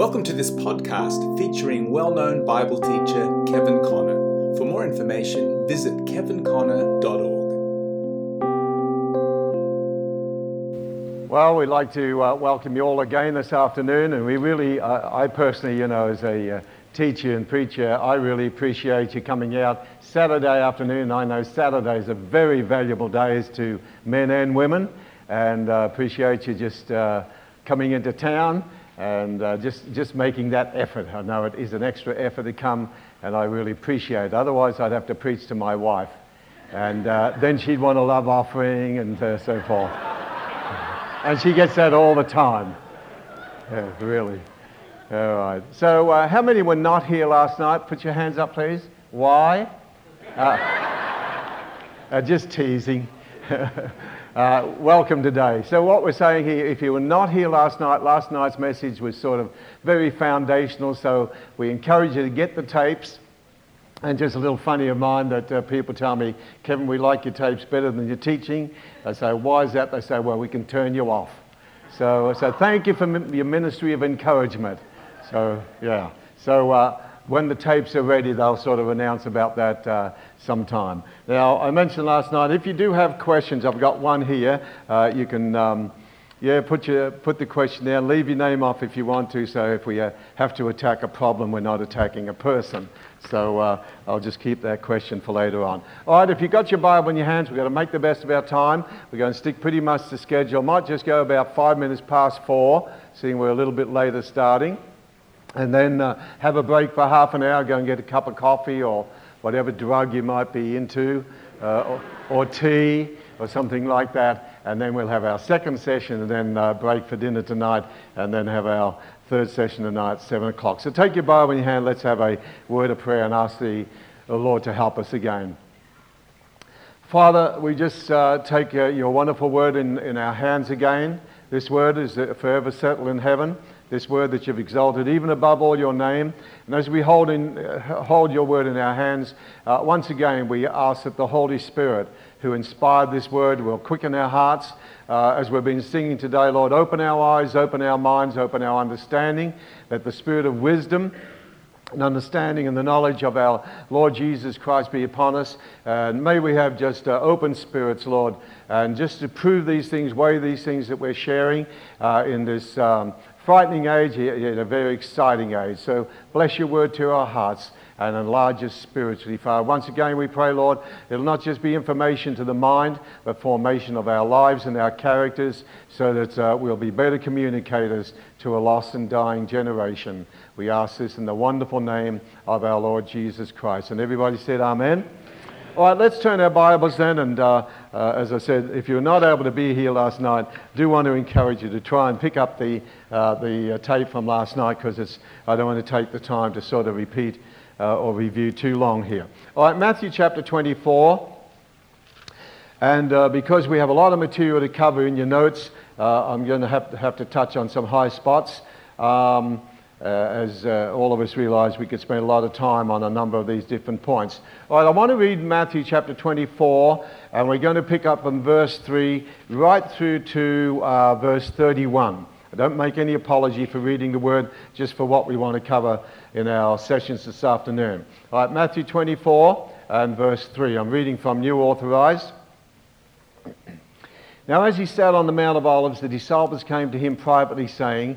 Welcome to this podcast featuring well-known Bible teacher Kevin Conner. For more information, visit kevinconner.org. Well, we'd like to welcome you all again this afternoon, and we really, I personally, you know, as a teacher and preacher, I really appreciate you coming out Saturday afternoon. I know Saturdays are very valuable days to men and women, and appreciate you just coming into town and just making that effort. I know it is an extra effort to come, and I really appreciate it. Otherwise, I'd have to preach to my wife, and then she'd want a love offering and so forth. And she gets that all the time. Yeah, really. All right. So how many were not here last night? Put your hands up, please. Why? Just teasing. Welcome today. So what we're saying here, if you were not here last night's message was sort of very foundational, so we encourage you to get the tapes. And just a little funny of mine that people tell me, Kevin, we like your tapes better than your teaching. I say, why is that? They say, well, we can turn you off. So thank you for your ministry of encouragement. So, yeah. So when the tapes are ready, they'll sort of announce about that sometime. Now, I mentioned last night, if you do have questions, I've got one here. You can, put the question down. Leave your name off if you want to. So if we have to attack a problem, we're not attacking a person. So I'll just keep that question for later on. All right, if you've got your Bible in your hands, we've got to make the best of our time. We're going to stick pretty much to schedule. Might just go about 5 minutes past four, seeing we're a little bit later starting. And then have a break for half an hour, go and get a cup of coffee or whatever drug you might be into, or tea or something like that. And then we'll have our second session and then break for dinner tonight, and then have our third session tonight at 7 o'clock. So take your Bible in your hand, let's have a word of prayer and ask the Lord to help us again. Father, we just take your wonderful word in our hands again. This word is forever settled in heaven. This word that you've exalted even above all your name. And as we hold your word in our hands, once again we ask that the Holy Spirit who inspired this word will quicken our hearts. As we've been singing today, Lord, open our eyes, open our minds, open our understanding, that the spirit of wisdom and understanding and the knowledge of our Lord Jesus Christ be upon us. And may we have just open spirits, Lord, and just to prove these things, weigh these things that we're sharing in this frightening age, yet a very exciting age. So bless your word to our hearts and enlarge us spiritually, Father. Once again, we pray, Lord, it'll not just be information to the mind, but formation of our lives and our characters, so that we'll be better communicators to a lost and dying generation. We ask this in the wonderful name of our Lord Jesus Christ. And everybody said amen. All right, let's turn our Bibles then, and as I said, if you were not able to be here last night, do want to encourage you to try and pick up the tape from last night, because I don't want to take the time to sort of repeat or review too long here. All right, Matthew chapter 24, and because we have a lot of material to cover in your notes, I'm going to have to touch on some high spots. As all of us realize, we could spend a lot of time on a number of these different points. All right, I want to read Matthew chapter 24, and we're going to pick up from verse 3 right through to verse 31. I don't make any apology for reading the word, just for what we want to cover in our sessions this afternoon. All right, Matthew 24 and verse 3. I'm reading from New Authorized. Now, as he sat on the Mount of Olives, the disciples came to him privately, saying,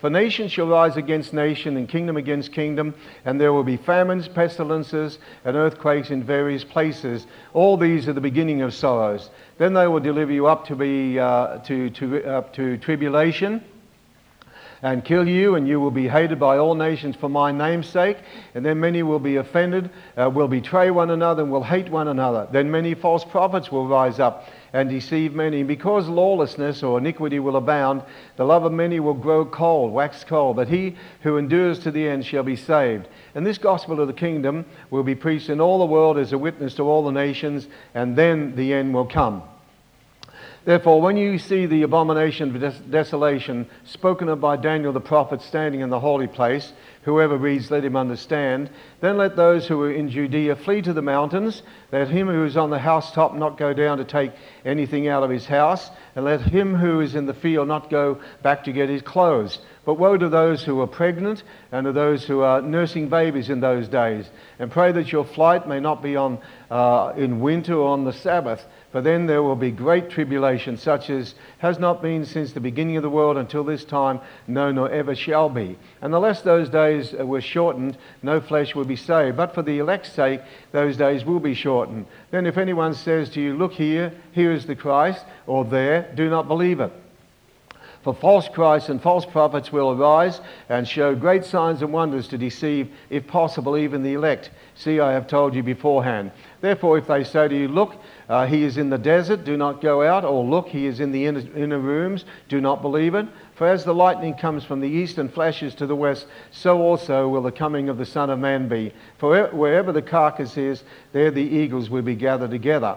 For nation shall rise against nation, and kingdom against kingdom, and there will be famines, pestilences, and earthquakes in various places. All these are the beginning of sorrows. Then they will deliver you up to tribulation, and kill you, and you will be hated by all nations for my name's sake. And then many will be offended, will betray one another, and will hate one another. Then many false prophets will rise up and deceive many. And because lawlessness or iniquity will abound, the love of many will grow cold, wax cold. But he who endures to the end shall be saved. And this gospel of the kingdom will be preached in all the world as a witness to all the nations, and then the end will come. Therefore, when you see the abomination of desolation spoken of by Daniel the prophet standing in the holy place, whoever reads, let him understand. Then let those who are in Judea flee to the mountains. Let him who is on the housetop not go down to take anything out of his house. And let him who is in the field not go back to get his clothes. But woe to those who are pregnant and to those who are nursing babies in those days. And pray that your flight may not be on in winter or on the Sabbath. For then there will be great tribulation, such as has not been since the beginning of the world until this time, no, nor ever shall be. And unless those days were shortened, no flesh will be saved. But for the elect's sake, those days will be shortened. Then if anyone says to you, look here, here is the Christ, or there, do not believe it. For false Christs and false prophets will arise and show great signs and wonders to deceive, if possible, even the elect. See, I have told you beforehand. Therefore, if they say to you, look, he is in the desert, do not go out, or look, he is in the inner rooms, do not believe it. For as the lightning comes from the east and flashes to the west, so also will the coming of the Son of Man be. For wherever the carcass is, there the eagles will be gathered together.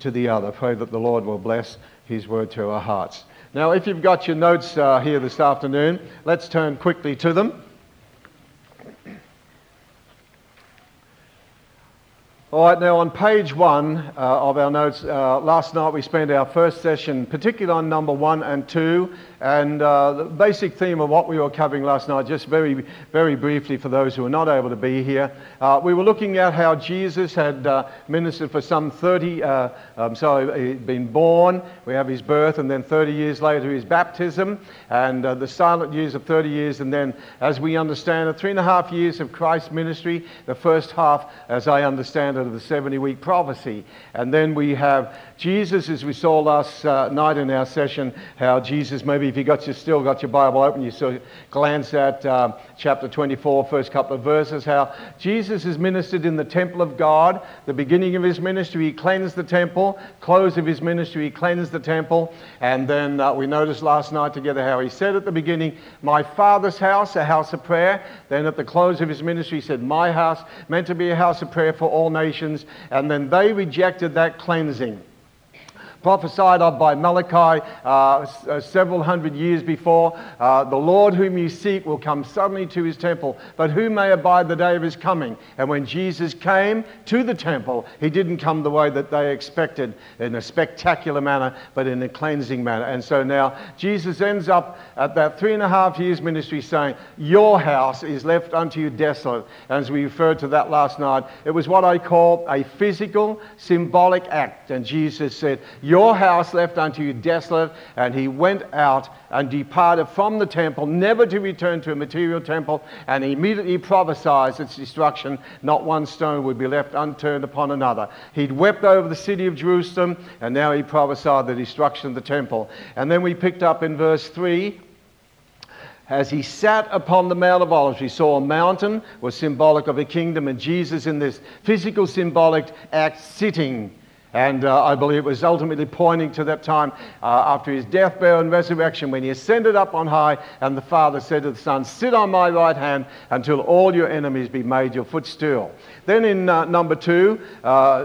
to the other. Pray that the Lord will bless his word to our hearts. Now, if you've got your notes here this afternoon, let's turn quickly to them. All right, now on page 1 of our notes, last night we spent our first session particularly on number 1 and 2, and the basic theme of what we were covering last night, just very, very briefly for those who were not able to be here, we were looking at how Jesus had ministered for some 30, he'd been born, we have his birth, and then 30 years later his baptism, and the silent years of 30 years, and then, as we understand it, 3.5 years of Christ's ministry, the first half, as I understand it, of the 70-week prophecy. And then we have Jesus, as we saw last night in our session, how Jesus, maybe if you still got your Bible open, you still glance at chapter 24, first couple of verses, how Jesus is ministered in the temple of God. The beginning of his ministry, he cleansed the temple. Close of his ministry, he cleansed the temple. And then we noticed last night together how he said at the beginning, my Father's house, a house of prayer. Then at the close of his ministry, he said, my house, meant to be a house of prayer for all nations. And then they rejected that cleansing, prophesied of by Malachi several hundred years before. The Lord whom you seek will come suddenly to his temple, but who may abide the day of his coming? And when Jesus came to the temple, he didn't come the way that they expected, in a spectacular manner, but in a cleansing manner. And so now Jesus ends up at that 3.5 years ministry saying, your house is left unto you desolate. And as we referred to that last night, it was what I call a physical, symbolic act. And Jesus said, your house left unto you desolate, and he went out and departed from the temple, never to return to a material temple, and he immediately prophesied its destruction. Not one stone would be left unturned upon another. He'd wept over the city of Jerusalem, and now he prophesied the destruction of the temple. And then we picked up in verse 3, as he sat upon the Mount of Olives, he saw a mountain, was symbolic of a kingdom, and Jesus in this physical symbolic act sitting. And I believe it was ultimately pointing to that time after his death, burial, and resurrection, when he ascended up on high, and the Father said to the Son, sit on my right hand until all your enemies be made your footstool. Then in number 2,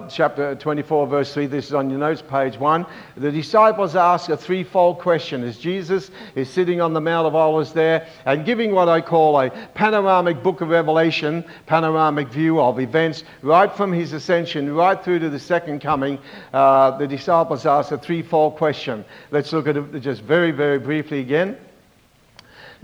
chapter 24, verse 3, this is on your notes, page 1, the disciples ask a threefold question as Jesus is sitting on the Mount of Olives there and giving what I call a panoramic book of Revelation, panoramic view of events, right from his ascension, right through to the second coming. The disciples asked a threefold question. Let's look at it just very, very briefly again.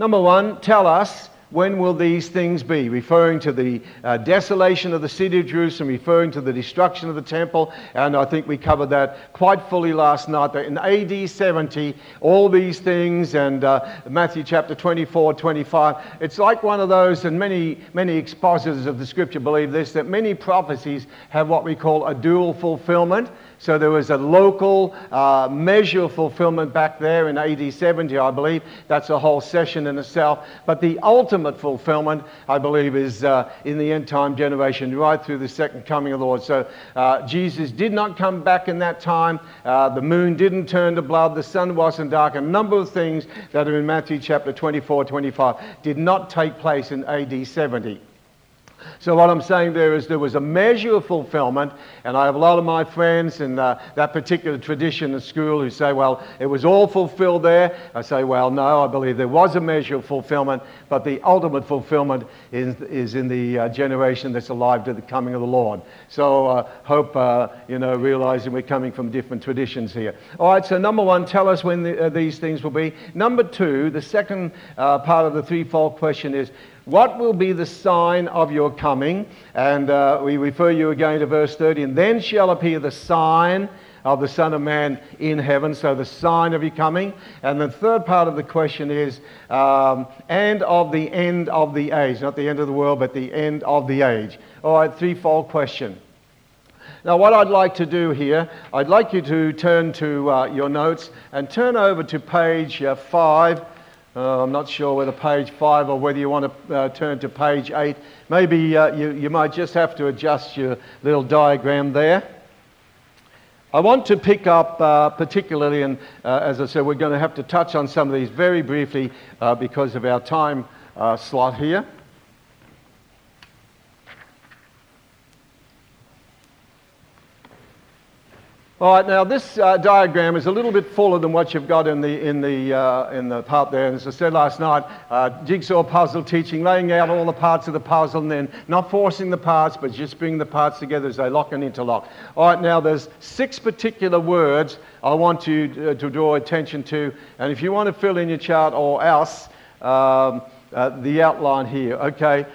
Number one, tell us, when will these things be? Referring to the desolation of the city of Jerusalem, referring to the destruction of the temple, and I think we covered that quite fully last night. That in AD 70, all these things, and Matthew chapter 24, 25, it's like one of those, and many expositors of the scripture believe this, that many prophecies have what we call a dual fulfillment. So there was a local measure of fulfillment back there in AD 70, I believe. That's a whole session in itself. But the ultimate fulfillment, I believe, is in the end time generation, right through the second coming of the Lord. So Jesus did not come back in that time. The moon didn't turn to blood. The sun wasn't dark. A number of things that are in Matthew chapter 24, 25 did not take place in AD 70. So what I'm saying there is there was a measure of fulfillment, and I have a lot of my friends in that particular tradition at school who say, well, it was all fulfilled there. I say, well, no, I believe there was a measure of fulfillment, but the ultimate fulfillment is in the generation that's alive to the coming of the Lord. So I hope, realizing we're coming from different traditions here. All right, so number one, tell us when these things will be. Number two, the second part of the threefold question is, what will be the sign of your coming? And we refer you again to verse 30. And then shall appear the sign of the Son of Man in heaven. So the sign of your coming. And the third part of the question is, and of the end of the age. Not the end of the world, but the end of the age. All right, threefold question. Now what I'd like to do here, I'd like you to turn to your notes and turn over to page 5. I'm not sure whether page 5 or whether you want to turn to page 8. Maybe you might just have to adjust your little diagram there. I want to pick up particularly, and as I said, we're going to have to touch on some of these very briefly because of our time slot here. All right, now this diagram is a little bit fuller than what you've got in the part there. And as I said last night, jigsaw puzzle teaching, laying out all the parts of the puzzle and then not forcing the parts, but just bringing the parts together as they lock and interlock. All right, now there's 6 particular words I want you to draw attention to. And if you want to fill in your chart or else, the outline here, okay?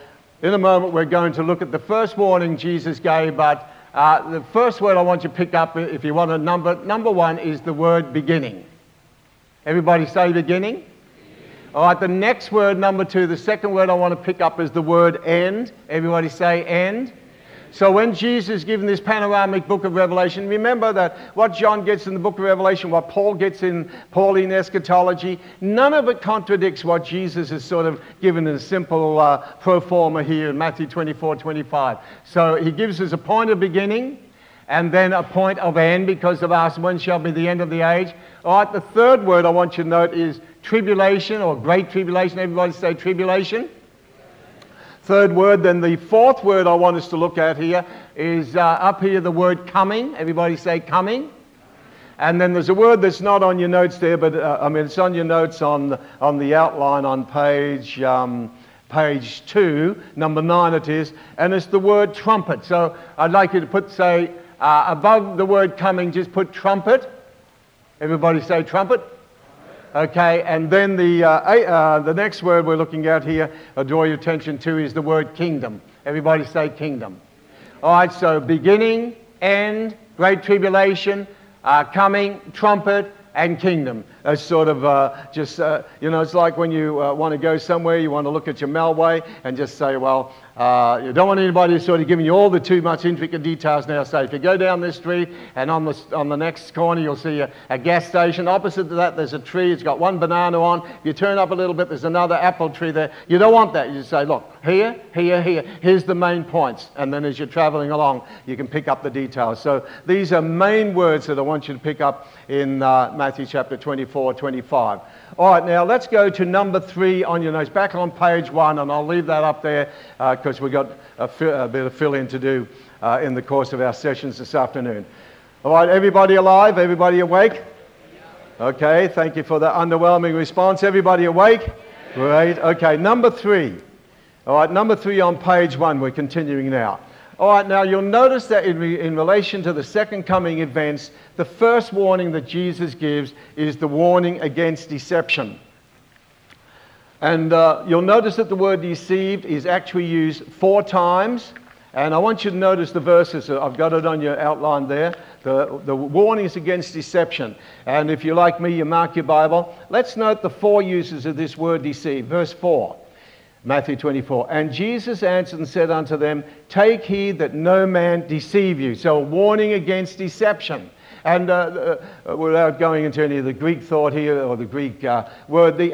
In a moment, we're going to look at the first warning Jesus gave, but the first word I want you to pick up, if you want to number one, is the word beginning. Everybody say beginning? All right, the next word, number 2, the second word I want to pick up is the word end. Everybody say end. So when Jesus is given this panoramic book of Revelation, remember that what John gets in the book of Revelation, what Paul gets in Pauline eschatology, none of it contradicts what Jesus has sort of given in a simple pro forma here in Matthew 24, 25. So he gives us a point of beginning and then a point of end because of us, when shall be the end of the age. All right, the third word I want you to note is tribulation or great tribulation. Everybody say tribulation. Third word, then the fourth word I want us to look at here is up here the word coming. Everybody say coming. And then there's a word that's not on your notes there, but it's on your notes on the outline on page page 2, number 9 it is, and it's the word trumpet. So I'd like you to put, say, above the word coming, just put trumpet. Everybody say trumpet. Okay, and then the next word we're looking at here, I draw your attention to, is the word kingdom. Everybody say kingdom. All right, so beginning, end, great tribulation, coming, trumpet, and kingdom. That's sort of it's like when you want to go somewhere, you want to look at your Melway and just say, well, you don't want anybody sort of giving you all the too much intricate details now. So if you go down this street and on the next corner you'll see a gas station. Opposite to that there's a tree. It's got one banana on. If you turn up a little bit, there's another apple tree there. You don't want that. You just say, look, here, here, here. Here's the main points. And then as you're traveling along, you can pick up the details. So these are main words that I want you to pick up in Matthew chapter 24, 25. All right, now let's go to number 3 on your notes. Back on page 1, and I'll leave that up there because we've got a bit of fill-in to do in the course of our sessions this afternoon. All right, everybody alive? Everybody awake? Okay, thank you for the underwhelming response. Everybody awake? Great. Okay, number 3. All right, number 3 on page 1. We're continuing now. All right, now you'll notice that in relation to the second coming events, the first warning that Jesus gives is the warning against deception. And you'll notice that the word deceived is actually used 4 times. And I want you to notice the verses. I've got it on your outline there. The warnings against deception. And if you're like me, you mark your Bible. Let's note the 4 uses of this word deceived. Verse 4, Matthew 24. And Jesus answered and said unto them, Take heed that no man deceive you. So a warning against deception. And without going into any of the Greek thought here, or the Greek word, the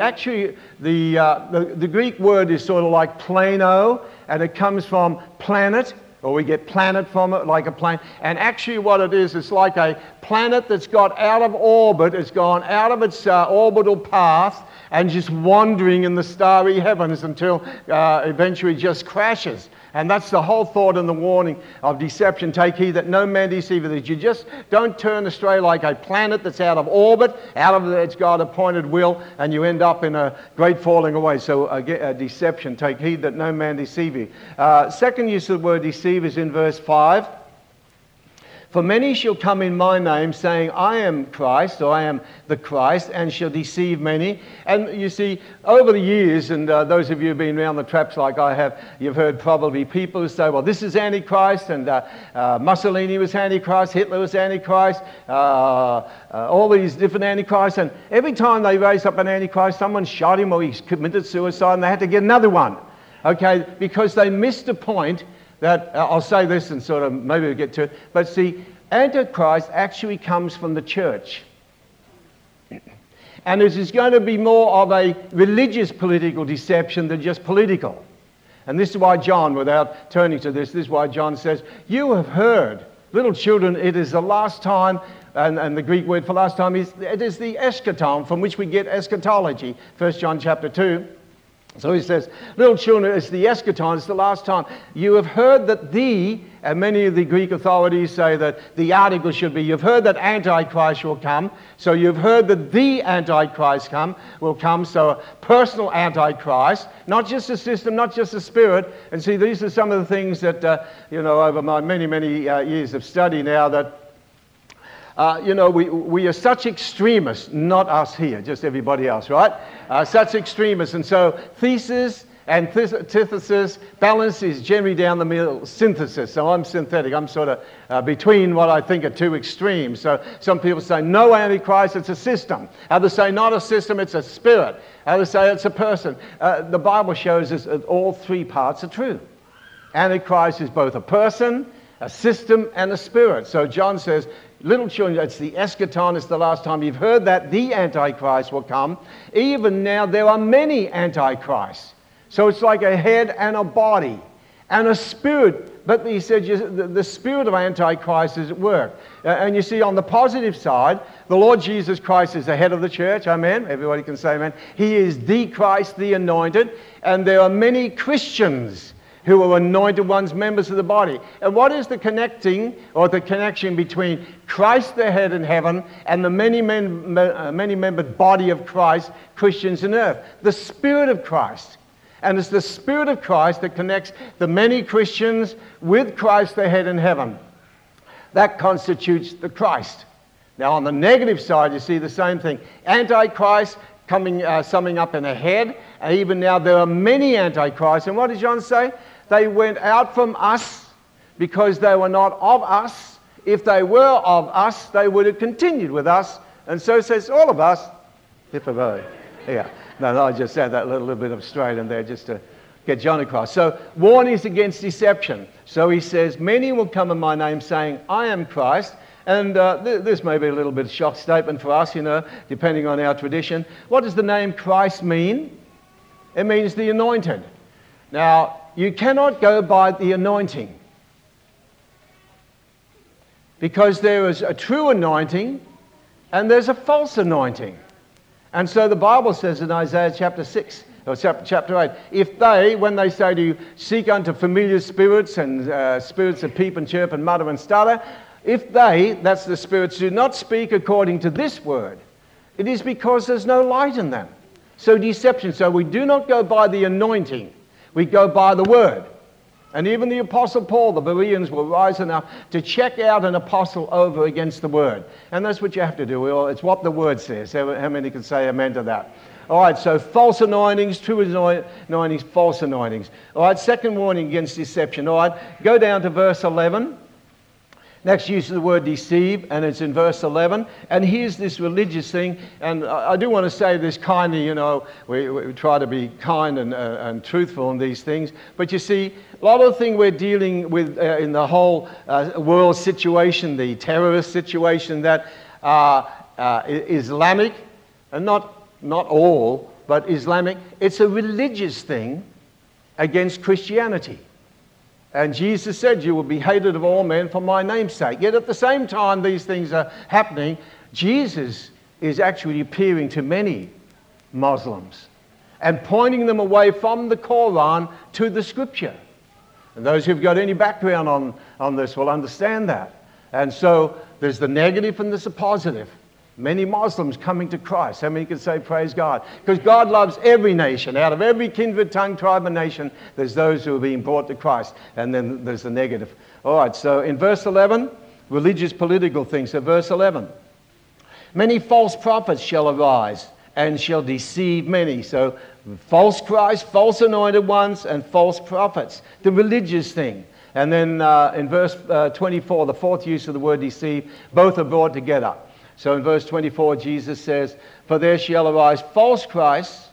Greek word is sort of like plano, and it comes from planet, or we get planet from it, like a plane. And actually what it is, it's like a planet that's got out of orbit, it's gone out of its orbital path, and just wandering in the starry heavens until eventually just crashes. And that's the whole thought and the warning of deception. Take heed that no man deceive thee. You just don't turn astray like a planet that's out of orbit, out of its God-appointed will, and you end up in a great falling away. So deception, take heed that no man deceive you. Second use of the word deceive is in verse 5. For many shall come in my name, saying, I am Christ, or I am the Christ, and shall deceive many. And you see, over the years, and those of you who've been around the traps like I have, you've heard probably people who say, well, this is Antichrist, and Mussolini was Antichrist, Hitler was Antichrist, all these different Antichrists. And every time they raised up an Antichrist, someone shot him or he committed suicide, and they had to get another one, okay, because they missed the point. That, I'll say this and sort of maybe we'll get to it. But see, Antichrist actually comes from the church. And it is going to be more of a religious political deception than just political. And this is why John, without turning to this, this is why John says, you have heard, little children, it is the last time, and the Greek word for last time is, it is the eschaton, from which we get eschatology, 1 John chapter 2. So he says, little children, it's the eschaton, it's the last time. You have heard that and many of the Greek authorities say that the article should be, you've heard that Antichrist will come, so you've heard that the Antichrist will come, so a personal Antichrist, not just a system, not just a spirit. And see, these are some of the things that, over my many, many years of study now that, we are such extremists, not us here, just everybody else, right? Such extremists. And so thesis and antithesis, balance is generally down the middle, synthesis. So I'm synthetic. I'm sort of between what I think are two extremes. So some people say, no Antichrist, it's a system. Others say, not a system, it's a spirit. Others say, it's a person. The Bible shows us that all three parts are true. Antichrist is both a person, a system, and a spirit. So John says, little children, it's the eschaton, it's the last time. You've heard that the Antichrist will come. Even now there are many Antichrists. So it's like a head and a body and a spirit. But he said the spirit of Antichrist is at work. And you see, on the positive side, the Lord Jesus Christ is the head of the church. Amen. Everybody can say amen. He is the Christ, the anointed. And there are many Christians who are anointed ones, members of the body. And what is the connection between Christ the head in heaven and the many-membered body of Christ, Christians in earth? The Spirit of Christ. And it's the Spirit of Christ that connects the many Christians with Christ the head in heaven. That constitutes the Christ. Now on the negative side, you see the same thing. Antichrist, summing up in a head. Even now there are many Antichrists. And what did John say? They went out from us because they were not of us. If they were of us, they would have continued with us. And so says all of us. Yeah. No, I just had that little bit of Australian there just to get John across. So warnings against deception. So he says, many will come in my name saying, I am Christ. And this may be a little bit of a shock statement for us, depending on our tradition. What does the name Christ mean? It means the anointed. Now, you cannot go by the anointing, because there is a true anointing and there's a false anointing. And so the Bible says in Isaiah chapter 6, or chapter 8, if they, when they say to you, seek unto familiar spirits and spirits that peep and chirp and mutter and stutter, if they, that's the spirits, do not speak according to this word, it is because there's no light in them. So deception. So we do not go by the anointing. We go by the word. And even the Apostle Paul, the Bereans were wise enough to check out an apostle over against the word. And that's what you have to do. It's what the word says. How many can say amen to that? All right, so false anointings, true anointings, false anointings. All right, second warning against deception. All right, go down to verse 11. Next use of the word deceive, and it's in verse 11. And here's this religious thing, and I do want to say this kindly, you know, we try to be kind and truthful in these things. But you see, a lot of the thing we're dealing with in the whole world situation, the terrorist situation, that Islamic, and not all, but Islamic, it's a religious thing against Christianity. And Jesus said, you will be hated of all men for my name's sake. Yet at the same time these things are happening, Jesus is actually appearing to many Muslims and pointing them away from the Quran to the Scripture. And those who've got any background on this will understand that. And so there's the negative and there's the positive. Many Muslims coming to Christ. How many can say praise God? Because God loves every nation. Out of every kindred, tongue, tribe, and nation, there's those who are being brought to Christ. And then there's the negative. All right, so in verse 11, religious political things. So verse 11, many false prophets shall arise and shall deceive many. So false Christ, false anointed ones, and false prophets. The religious thing. And then in verse 24, the fourth use of the word deceive, both are brought together. So in verse 24, Jesus says, for there shall arise false Christs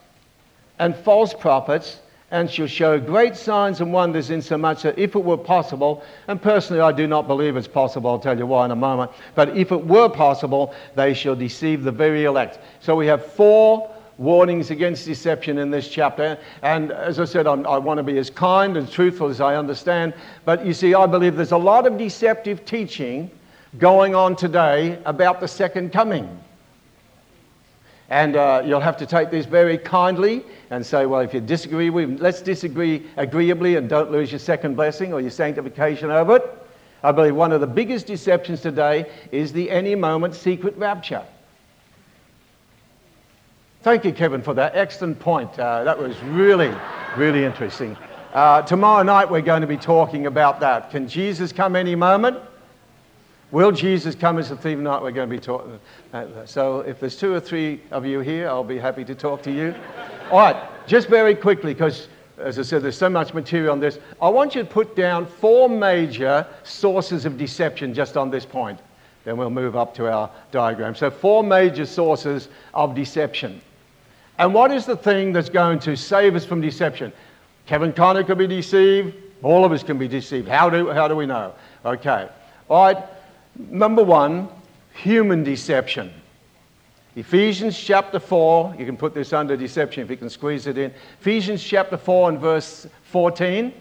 and false prophets, and shall show great signs and wonders, insomuch that if it were possible, and personally I do not believe it's possible, I'll tell you why in a moment, but if it were possible, they shall deceive the very elect. So we have four warnings against deception in this chapter. And as I said, I want to be as kind and truthful as I understand. But you see, I believe there's a lot of deceptive teaching going on today about the second coming. And you'll have to take this very kindly and say, well, if you disagree with me, let's disagree agreeably and don't lose your second blessing or your sanctification over it. I believe one of the biggest deceptions today is the any moment secret rapture. Thank you, Kevin, for that excellent point. That was really, really interesting. Tomorrow night we're going to be talking about that. Can Jesus come any moment? Will Jesus come as a thief? Night we're going to be talking. So if there's two or three of you here, I'll be happy to talk to you. All right, just very quickly, because as I said, there's so much material on this. I want you to put down four major sources of deception just on this point. Then we'll move up to our diagram. So four major sources of deception. And what is the thing that's going to save us from deception? Kevin Conner could be deceived. All of us can be deceived. How do we know? Okay. All right. Number one, human deception. Ephesians chapter 4, you can put this under deception if you can squeeze it in. Ephesians chapter 4 and verse 14.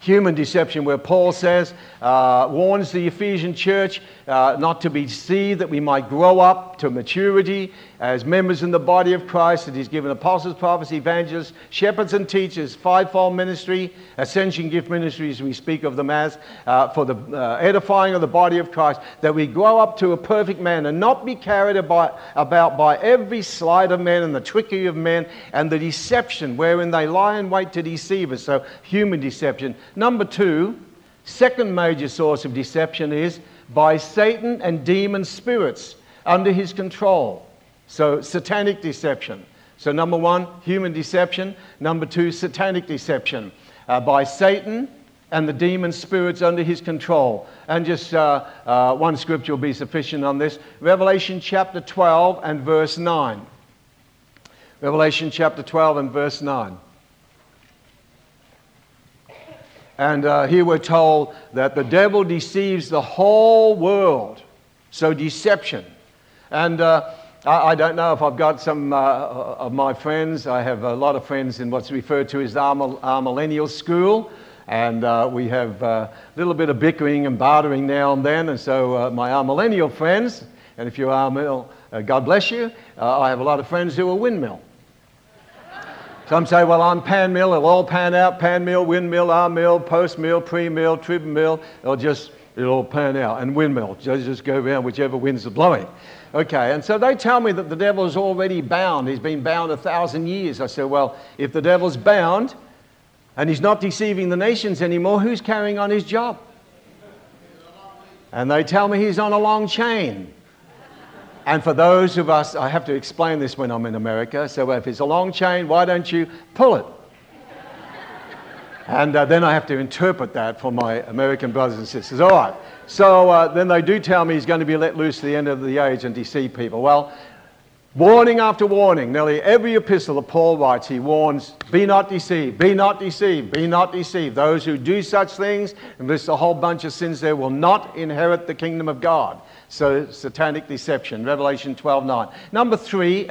Human deception, where Paul says, warns the Ephesian church not to be deceived, that we might grow up to maturity as members in the body of Christ, that he's given apostles, prophets, evangelists, shepherds and teachers, fivefold ministry, ascension gift ministries, we speak of them as, for the edifying of the body of Christ, that we grow up to a perfect man and not be carried about by every sleight of men and the trickery of men and the deception wherein they lie in wait to deceive us. So human deception. Number two, second major source of deception is by Satan and demon spirits under his control. So satanic deception. So number one, human deception. Number two, satanic deception by Satan and the demon spirits under his control. And just one scripture will be sufficient on this. Revelation chapter 12 and verse 9. Revelation chapter 12 and verse 9. And here we're told that the devil deceives the whole world. So deception. And I don't know if I've got some of my friends. I have a lot of friends in what's referred to as our millennial school. And we have a little bit of bickering and bartering now and then. And so my our millennial friends, and if you are mill, God bless you. I have a lot of friends who are windmill. Some say, well, I'm pan mill, it'll all pan out, pan mill, windmill, our mill, post mill, pre mill, trib mill, it'll all pan out, and windmill, just go around whichever winds are blowing. Okay, and so they tell me that the devil is already bound, he's been bound 1,000 years. I say, well, if the devil's bound, and he's not deceiving the nations anymore, who's carrying on his job? And they tell me he's on a long chain. And for those of us, I have to explain this when I'm in America, so if it's a long chain, why don't you pull it? And then I have to interpret that for my American brothers and sisters. All right, so then they do tell me he's going to be let loose at the end of the age and deceive people. Well, warning after warning, nearly every epistle that Paul writes, he warns, be not deceived, be not deceived, be not deceived. Those who do such things, and there's a whole bunch of sins there, will not inherit the kingdom of God. So satanic deception, Revelation 12:9. Number three,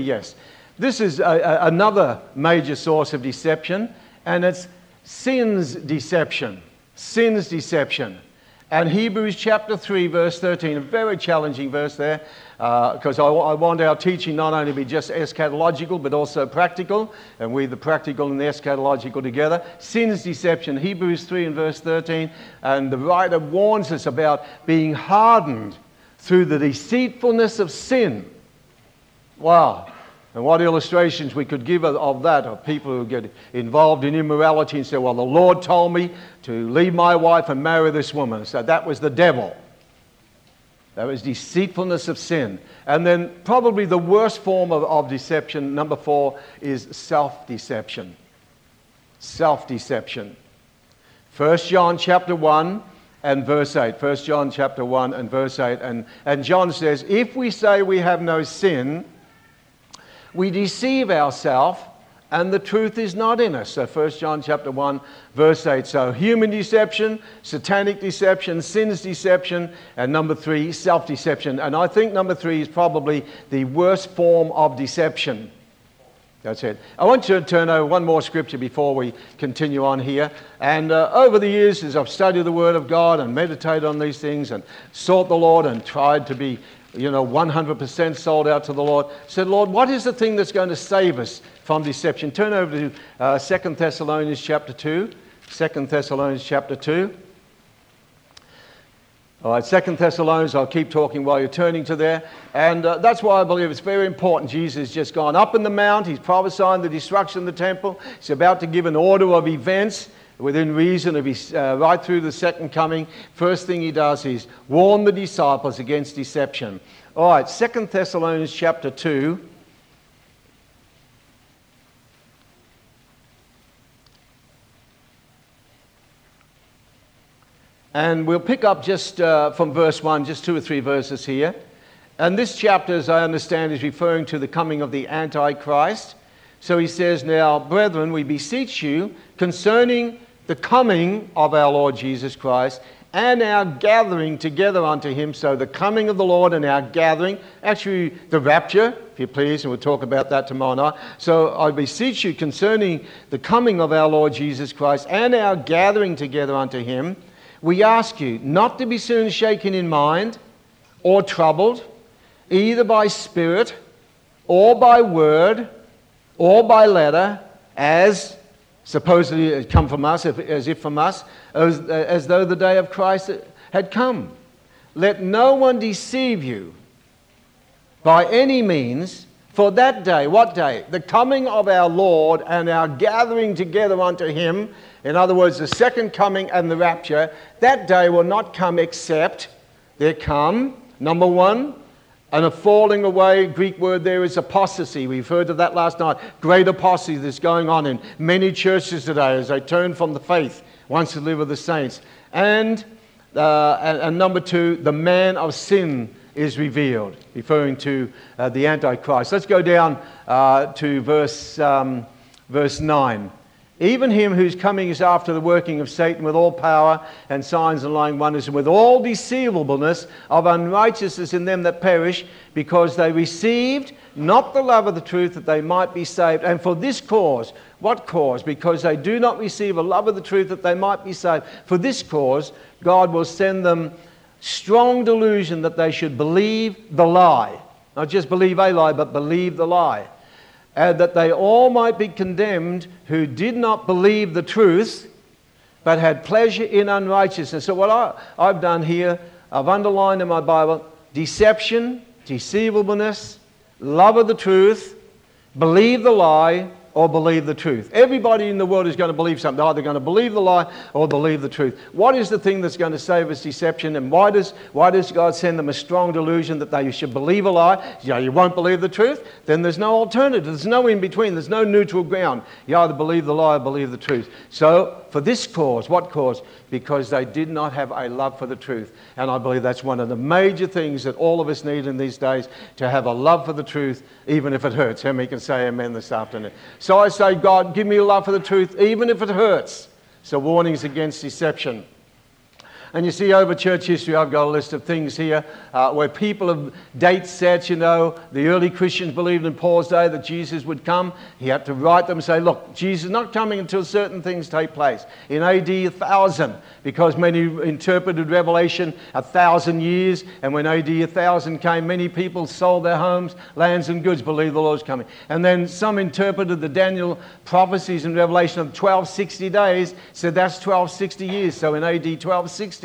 yes. This is another major source of deception, and it's sin's deception. Sin's deception. And Hebrews chapter 3, verse 13, a very challenging verse there, because I want our teaching not only to be just eschatological, but also practical, and we the practical and the eschatological together. Sin's deception, Hebrews 3 and verse 13, and the writer warns us about being hardened through the deceitfulness of sin. Wow. And what illustrations we could give of that are people who get involved in immorality and say, well, the Lord told me to leave my wife and marry this woman. So that was the devil. That was deceitfulness of sin. And then probably the worst form of deception, number four, is self-deception. Self-deception. 1 John chapter 1 and verse 8. 1 John chapter 1 and verse 8. And John says, if we say we have no sin, we deceive ourselves, and the truth is not in us. So 1 John chapter 1, verse 8. So human deception, satanic deception, sin's deception, and number three, self-deception. And I think number three is probably the worst form of deception. That's it. I want you to turn over one more scripture before we continue on here. And over the years, as I've studied the Word of God and meditated on these things and sought the Lord and tried to be 100% sold out to the Lord. Said, Lord, what is the thing that's going to save us from deception? Turn over to 2 Thessalonians chapter 2. 2 Thessalonians chapter 2. All right, 2 Thessalonians, I'll keep talking while you're turning to there. And that's why I believe it's very important. Jesus has just gone up in the mount. He's prophesying the destruction of the temple. He's about to give an order of events within reason of his right through the second coming. First thing he does is warn the disciples against deception. All right, 2 Thessalonians chapter 2. And we'll pick up just from verse 1, just two or three verses here. And this chapter, as I understand, is referring to the coming of the Antichrist. So he says, now, brethren, we beseech you concerning the coming of our Lord Jesus Christ and our gathering together unto him. So the coming of the Lord and our gathering, actually the rapture, if you please, and we'll talk about that tomorrow night. So I beseech you concerning the coming of our Lord Jesus Christ and our gathering together unto him, we ask you not to be soon shaken in mind or troubled, either by spirit or by word or by letter, as supposedly it come from us, as though the day of Christ had come. Let no one deceive you by any means, for that day, what day? The coming of our Lord and our gathering together unto him, in other words, the second coming and the rapture, that day will not come except there come, number one, and a falling away. Greek word there is apostasy. We've heard of that last night. Great apostasy that's going on in many churches today as they turn from the faith once they live with the saints. And number two, the man of sin is revealed, referring to the Antichrist. Let's go down to verse 9. Even him whose coming is after the working of Satan with all power and signs and lying wonders and with all deceivableness of unrighteousness in them that perish, because they received not the love of the truth that they might be saved. And for this cause, what cause? Because they do not receive a love of the truth that they might be saved. For this cause, God will send them strong delusion that they should believe the lie. Not just believe a lie, but believe the lie. And that they all might be condemned who did not believe the truth, but had pleasure in unrighteousness. So what I've done here, I've underlined in my Bible, deception, deceivableness, love of the truth, believe the lie, or believe the truth. Everybody in the world is going to believe something. They're either going to believe the lie or believe the truth. What is the thing that's going to save us deception? And why does God send them a strong delusion that they should believe a lie? You know, you won't believe the truth? Then there's no alternative. There's no in between. There's no neutral ground. You either believe the lie or believe the truth. So for this cause, what cause? Because they did not have a love for the truth. And I believe that's one of the major things that all of us need in these days, to have a love for the truth, even if it hurts. How many can say amen this afternoon? So I say, God, give me a love for the truth, even if it hurts. So warnings against deception. And you see, over church history, I've got a list of things here where people have date set, you know, the early Christians believed in Paul's day that Jesus would come. He had to write them and say, look, Jesus is not coming until certain things take place. In AD 1000, because many interpreted Revelation 1,000 years, and when AD 1000 came, many people sold their homes, lands, and goods, believed the Lord's coming. And then some interpreted the Daniel prophecies in Revelation of 1260 days, said that's 1260 years. So in AD 1260,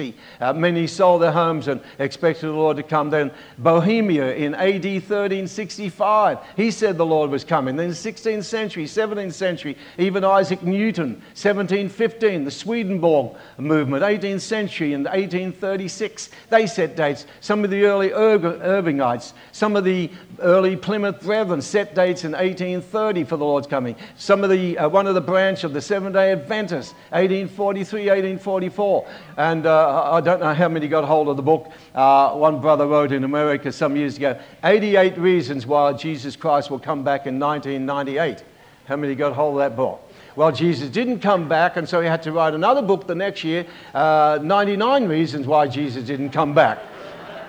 many sold their homes and expected the Lord to come. Then Bohemia in AD 1365, he said the Lord was coming. Then 16th century, 17th century, even Isaac Newton, 1715, the Swedenborg movement, 18th century and 1836, they set dates. Some of the early Irvingites, some of the early Plymouth Brethren set dates in 1830 for the Lord's coming. Some of the one of the branch of the Seventh-day Adventists, 1843, 1844, and I don't know how many got hold of the book. One brother wrote in America some years ago, 88 Reasons Why Jesus Christ Will Come Back in 1998. How many got hold of that book? Well, Jesus didn't come back, and so he had to write another book the next year, 99 Reasons Why Jesus Didn't Come Back.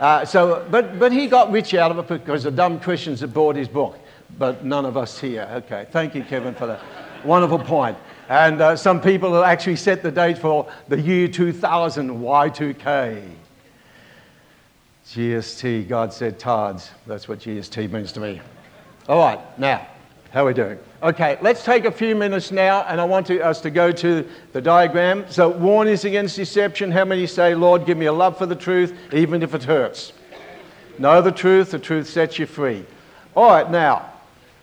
But he got rich out of it because the dumb Christians had bought his book. But none of us here. Okay, thank you, Kevin, for that wonderful point. And some people have actually set the date for the year 2000, Y2K. GST, God said tards. That's what GST means to me. All right, now, how are we doing? Okay, let's take a few minutes now, and I want us to go to the diagram. So, warnings against deception. How many say, Lord, give me a love for the truth, even if it hurts? Know the truth sets you free. All right, now,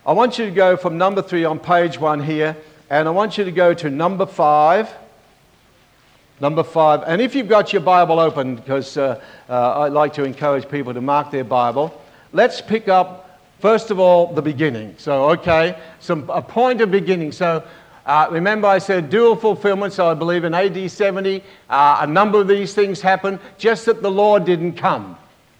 I want you to go from number 3 on page 1 here, and I want you to go to number 5. Number 5. And if you've got your Bible open, because I like to encourage people to mark their Bible, let's pick up, first of all, the beginning. So, okay, a point of beginning. So, remember I said dual fulfillment, so I believe in AD 70, a number of these things happened, just that the Lord didn't come.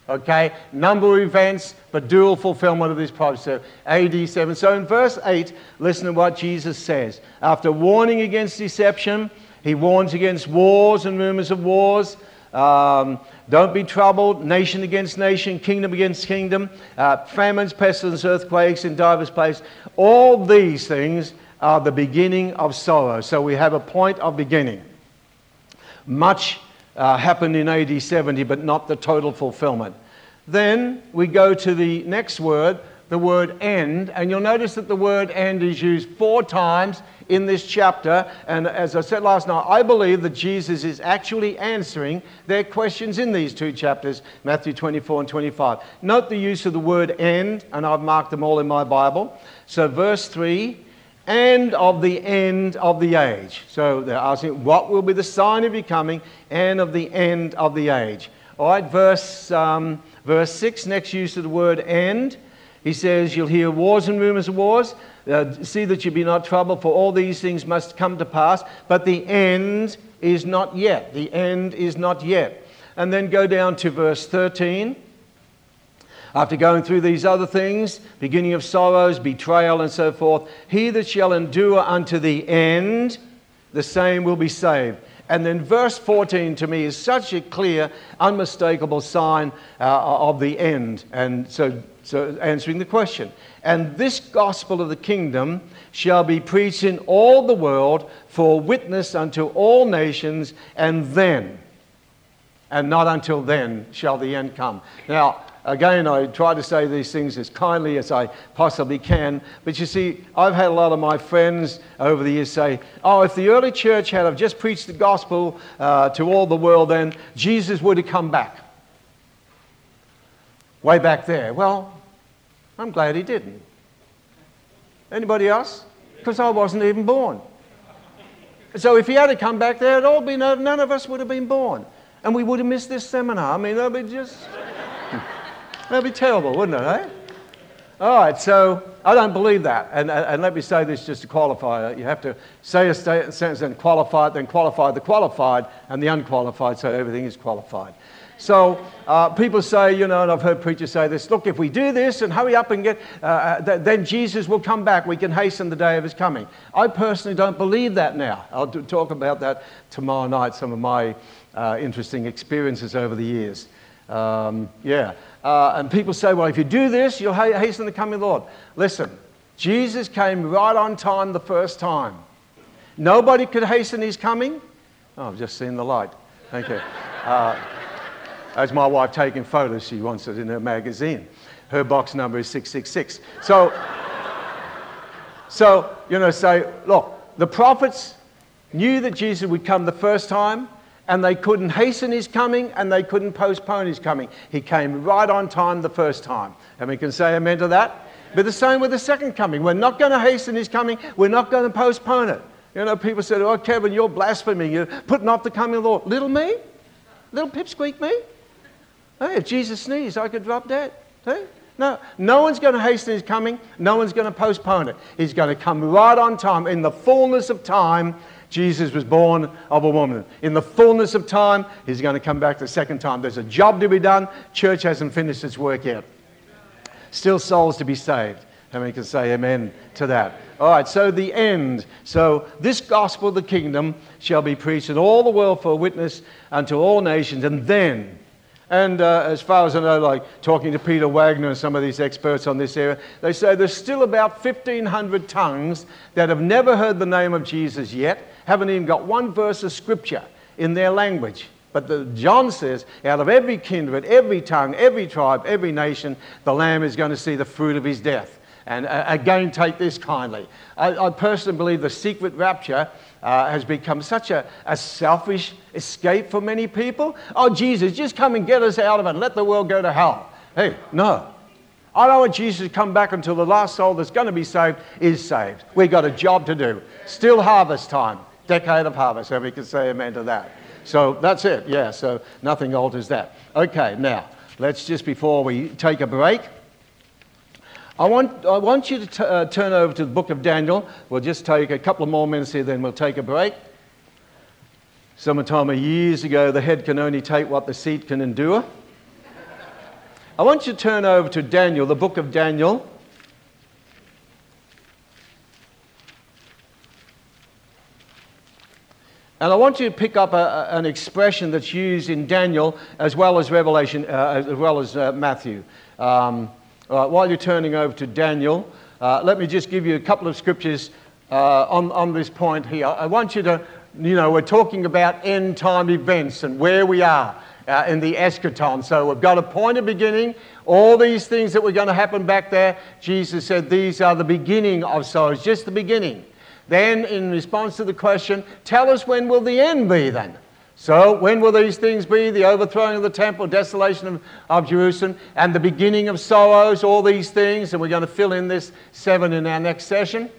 Okay, number of events, but dual fulfillment of this prophecy. So AD 7. So in verse 8, listen to what Jesus says. After warning against deception, he warns against wars and rumors of wars. Don't be troubled, nation against nation, kingdom against kingdom, famines, pestilence, earthquakes in divers places. All these things are the beginning of sorrow. So we have a point of beginning. Much happened in AD 70, but not the total fulfillment. Then we go to the next word, the word end, and you'll notice that the word end is used 4 times in this chapter, and as I said last night, I believe that Jesus is actually answering their questions in these 2 chapters, Matthew 24 and 25. Note the use of the word end, and I've marked them all in my Bible. So verse 3, and of the end of the age. So they're asking, what will be the sign of your coming and of the end of the age? All right, verse 6, next use of the word end. He says, you'll hear wars and rumors of wars. See that you be not troubled, for all these things must come to pass. But the end is not yet. The end is not yet. And then go down to verse 13. After going through these other things, beginning of sorrows, betrayal, and so forth, he that shall endure unto the end, the same will be saved. And then verse 14 to me is such a clear, unmistakable sign of the end. And so answering the question. And this gospel of the kingdom shall be preached in all the world for witness unto all nations, and then, and not until then, shall the end come. Now, again, I try to say these things as kindly as I possibly can. But you see, I've had a lot of my friends over the years say, oh, if the early church had have just preached the gospel to all the world, then Jesus would have come back. Way back there. Well, I'm glad he didn't. Anybody else? because I wasn't even born. So if he had come back, there'd all been, none of us would have been born. And we would have missed this seminar. I mean, that'd be just, that'd be terrible, wouldn't it, eh? All right, so I don't believe that. And let me say this just to qualify it. You have to say a sentence and qualify it, then qualify the qualified and the unqualified, so everything is qualified. So people say, you know, and I've heard preachers say this, look, if we do this and hurry up and get, then Jesus will come back. We can hasten the day of his coming. I personally don't believe that now. I'll talk about that tomorrow night, some of my interesting experiences over the years. And people say, well, if you do this, you'll hasten the coming of the Lord. Listen, Jesus came right on time the first time. Nobody could hasten his coming. Oh, I've just seen the light. Thank you. That's my wife taking photos. She wants it in her magazine. Her box number is 666. So you know, say, look, the prophets knew that Jesus would come the first time, and they couldn't hasten his coming, and they couldn't postpone his coming. He came right on time the first time. And we can say amen to that. But the same with the second coming. We're not going to hasten his coming. We're not going to postpone it. You know, people said, oh, Kevin, you're blaspheming. You're putting off the coming of the Lord. Little me? Little pipsqueak me? Hey, if Jesus sneezed, I could drop dead. Hey? No, no one's going to hasten his coming. No one's going to postpone it. He's going to come right on time. In the fullness of time, Jesus was born of a woman. In the fullness of time, he's going to come back the second time. There's a job to be done. Church hasn't finished its work yet. Still souls to be saved. How many can say amen to that? All right, so the end. So this gospel of the kingdom shall be preached in all the world for a witness unto all nations, and then. And as far as I know, like talking to Peter Wagner and some of these experts on this area, they say there's still about 1,500 tongues that have never heard the name of Jesus yet, haven't even got one verse of Scripture in their language. But John says, out of every kindred, every tongue, every tribe, every nation, the Lamb is going to see the fruit of his death. And again, take this kindly. I personally believe the secret rapture has become such a selfish escape for many people. Oh, Jesus, just come and get us out of it and let the world go to hell. Hey, no. I don't want Jesus to come back until the last soul that's going to be saved is saved. We've got a job to do. Still harvest time. Decade of harvest. And we can say amen to that. So that's it. Yeah, so nothing alters that. Okay, now, let's just, before we take a break, I want you to turn over to the book of Daniel. We'll just take a couple of more minutes here, then we'll take a break. Someone told me years ago, the head can only take what the seat can endure. I want you to turn over to Daniel, the book of Daniel. And I want you to pick up an expression that's used in Daniel as well as Revelation, as well as Matthew. While you're turning over to Daniel, let me just give you a couple of scriptures on this point here. I want you to, you know, we're talking about end time events and where we are in the eschaton. So we've got a point of beginning. All these things that were going to happen back there, Jesus said these are the beginning of sorrows, just the beginning. Then in response to the question, tell us when will the end be then? So when will these things be? The overthrowing of the temple, desolation of Jerusalem, and the beginning of sorrows, all these things. And we're going to fill in this 7 in our next session.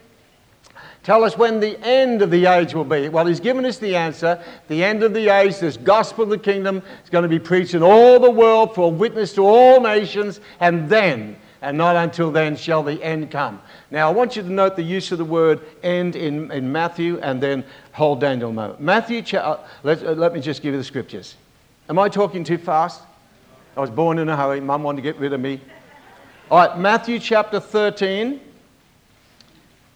Tell us when the end of the age will be. Well, he's given us the answer. The end of the age, this gospel of the kingdom, is going to be preached in all the world for a witness to all nations. And then, and not until then, shall the end come. Now, I want you to note the use of the word end in Matthew, and then hold Daniel a moment. Matthew, let me just give you the scriptures. Am I talking too fast? I was born in a hurry. Mum wanted to get rid of me. All right, Matthew chapter 13,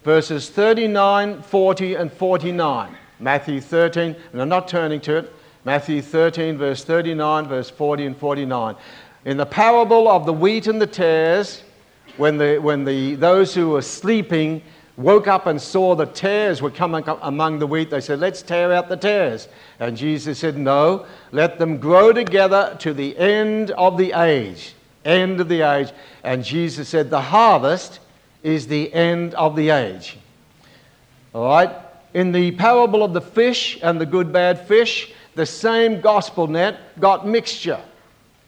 verses 39, 40, and 49. Matthew 13, and I'm not turning to it. Matthew 13, verse 39, verse 40, and 49. In the parable of the wheat and the tares, when those who were sleeping woke up and saw the tares were coming up among the wheat, they said, let's tear out the tares. And Jesus said, no, let them grow together to the end of the age. End of the age. And Jesus said, the harvest is the end of the age. All right? In the parable of the fish and the good bad fish, the same gospel net got mixture.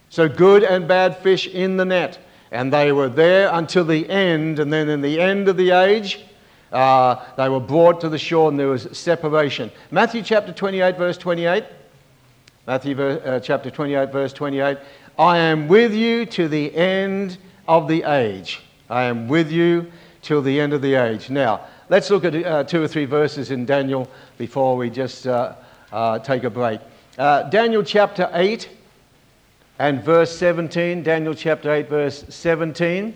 So good and bad fish in the net. And they were there until the end. And then in the end of the age, They were brought to the shore and there was separation. Matthew chapter 28, verse 28. Matthew chapter 28, verse 28. I am with you to the end of the age. I am with you till the end of the age. Now, let's look at 2 or 3 verses in Daniel before we just take a break. Daniel chapter 8 and verse 17. Daniel chapter 8, verse 17.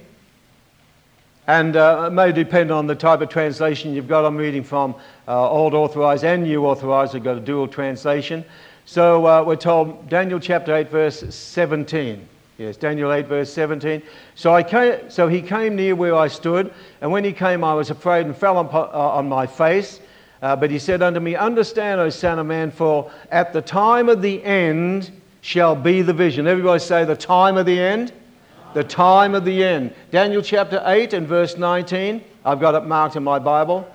And it may depend on the type of translation you've got. I'm reading from Old Authorized and New Authorized. I've got a dual translation. So we're told, Daniel chapter 8, verse 17. Yes, Daniel 8, verse 17. So he came near where I stood, and when he came I was afraid and fell on my face. But he said unto me, understand, O son of man, for at the time of the end shall be the vision. Everybody say, the time of the end? The time of the end. Daniel chapter 8 and verse 19. I've got it marked in my Bible.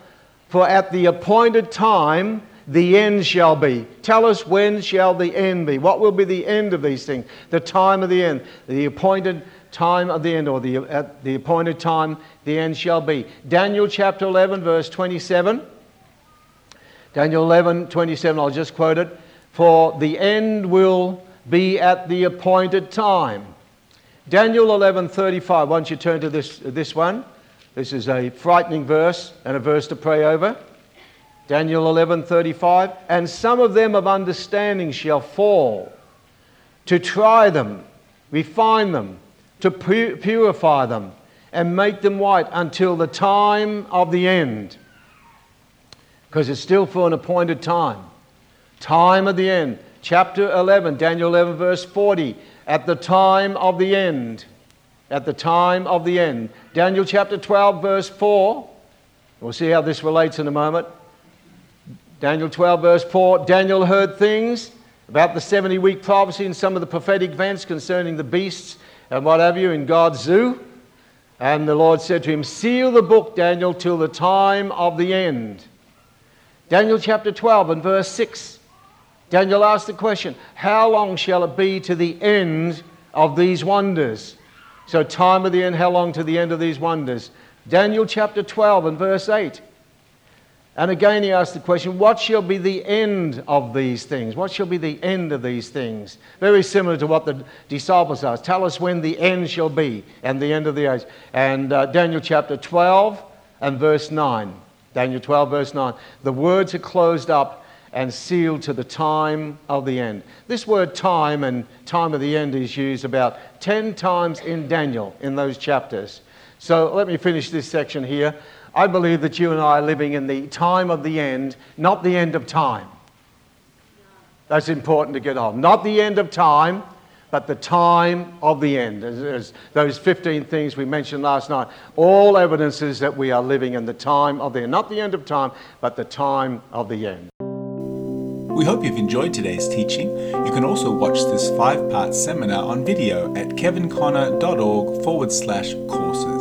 For at the appointed time the end shall be. Tell us, when shall the end be? What will be the end of these things? The time of the end. The appointed time of the end, or at the appointed time the end shall be. Daniel chapter 11 verse 27. Daniel 11, 27, I'll just quote it. For the end will be at the appointed time. Daniel 11, 35. Once you turn to this one. This is a frightening verse and a verse to pray over. Daniel 11:35, and some of them of understanding shall fall, to try them, refine them, to purify them, and make them white until the time of the end. Because it's still for an appointed time. Time of the end. Chapter 11, Daniel 11 verse 40, at the time of the end. At the time of the end. Daniel chapter 12 verse 4. We'll see how this relates in a moment. Daniel 12 verse 4, Daniel heard things about the 70-week prophecy and some of the prophetic events concerning the beasts and what have you in God's zoo. And the Lord said to him, seal the book, Daniel, till the time of the end. Daniel chapter 12 and verse 6, Daniel asked the question, how long shall it be to the end of these wonders? So time of the end, how long to the end of these wonders? Daniel chapter 12 and verse 8. And again he asked the question, what shall be the end of these things? What shall be the end of these things? Very similar to what the disciples asked. Tell us when the end shall be and the end of the age. And Daniel chapter 12 and verse 9. Daniel 12 verse 9. The words are closed up and sealed to the time of the end. This word time and time of the end is used about 10 times in Daniel in those chapters. So let me finish this section here. I believe that you and I are living in the time of the end, not the end of time. That's important to get on. Not the end of time, but the time of the end. As those 15 things we mentioned last night, all evidences that we are living in the time of the end. Not the end of time, but the time of the end. We hope you've enjoyed today's teaching. You can also watch this 5-part seminar on video at kevinconnor.org/courses.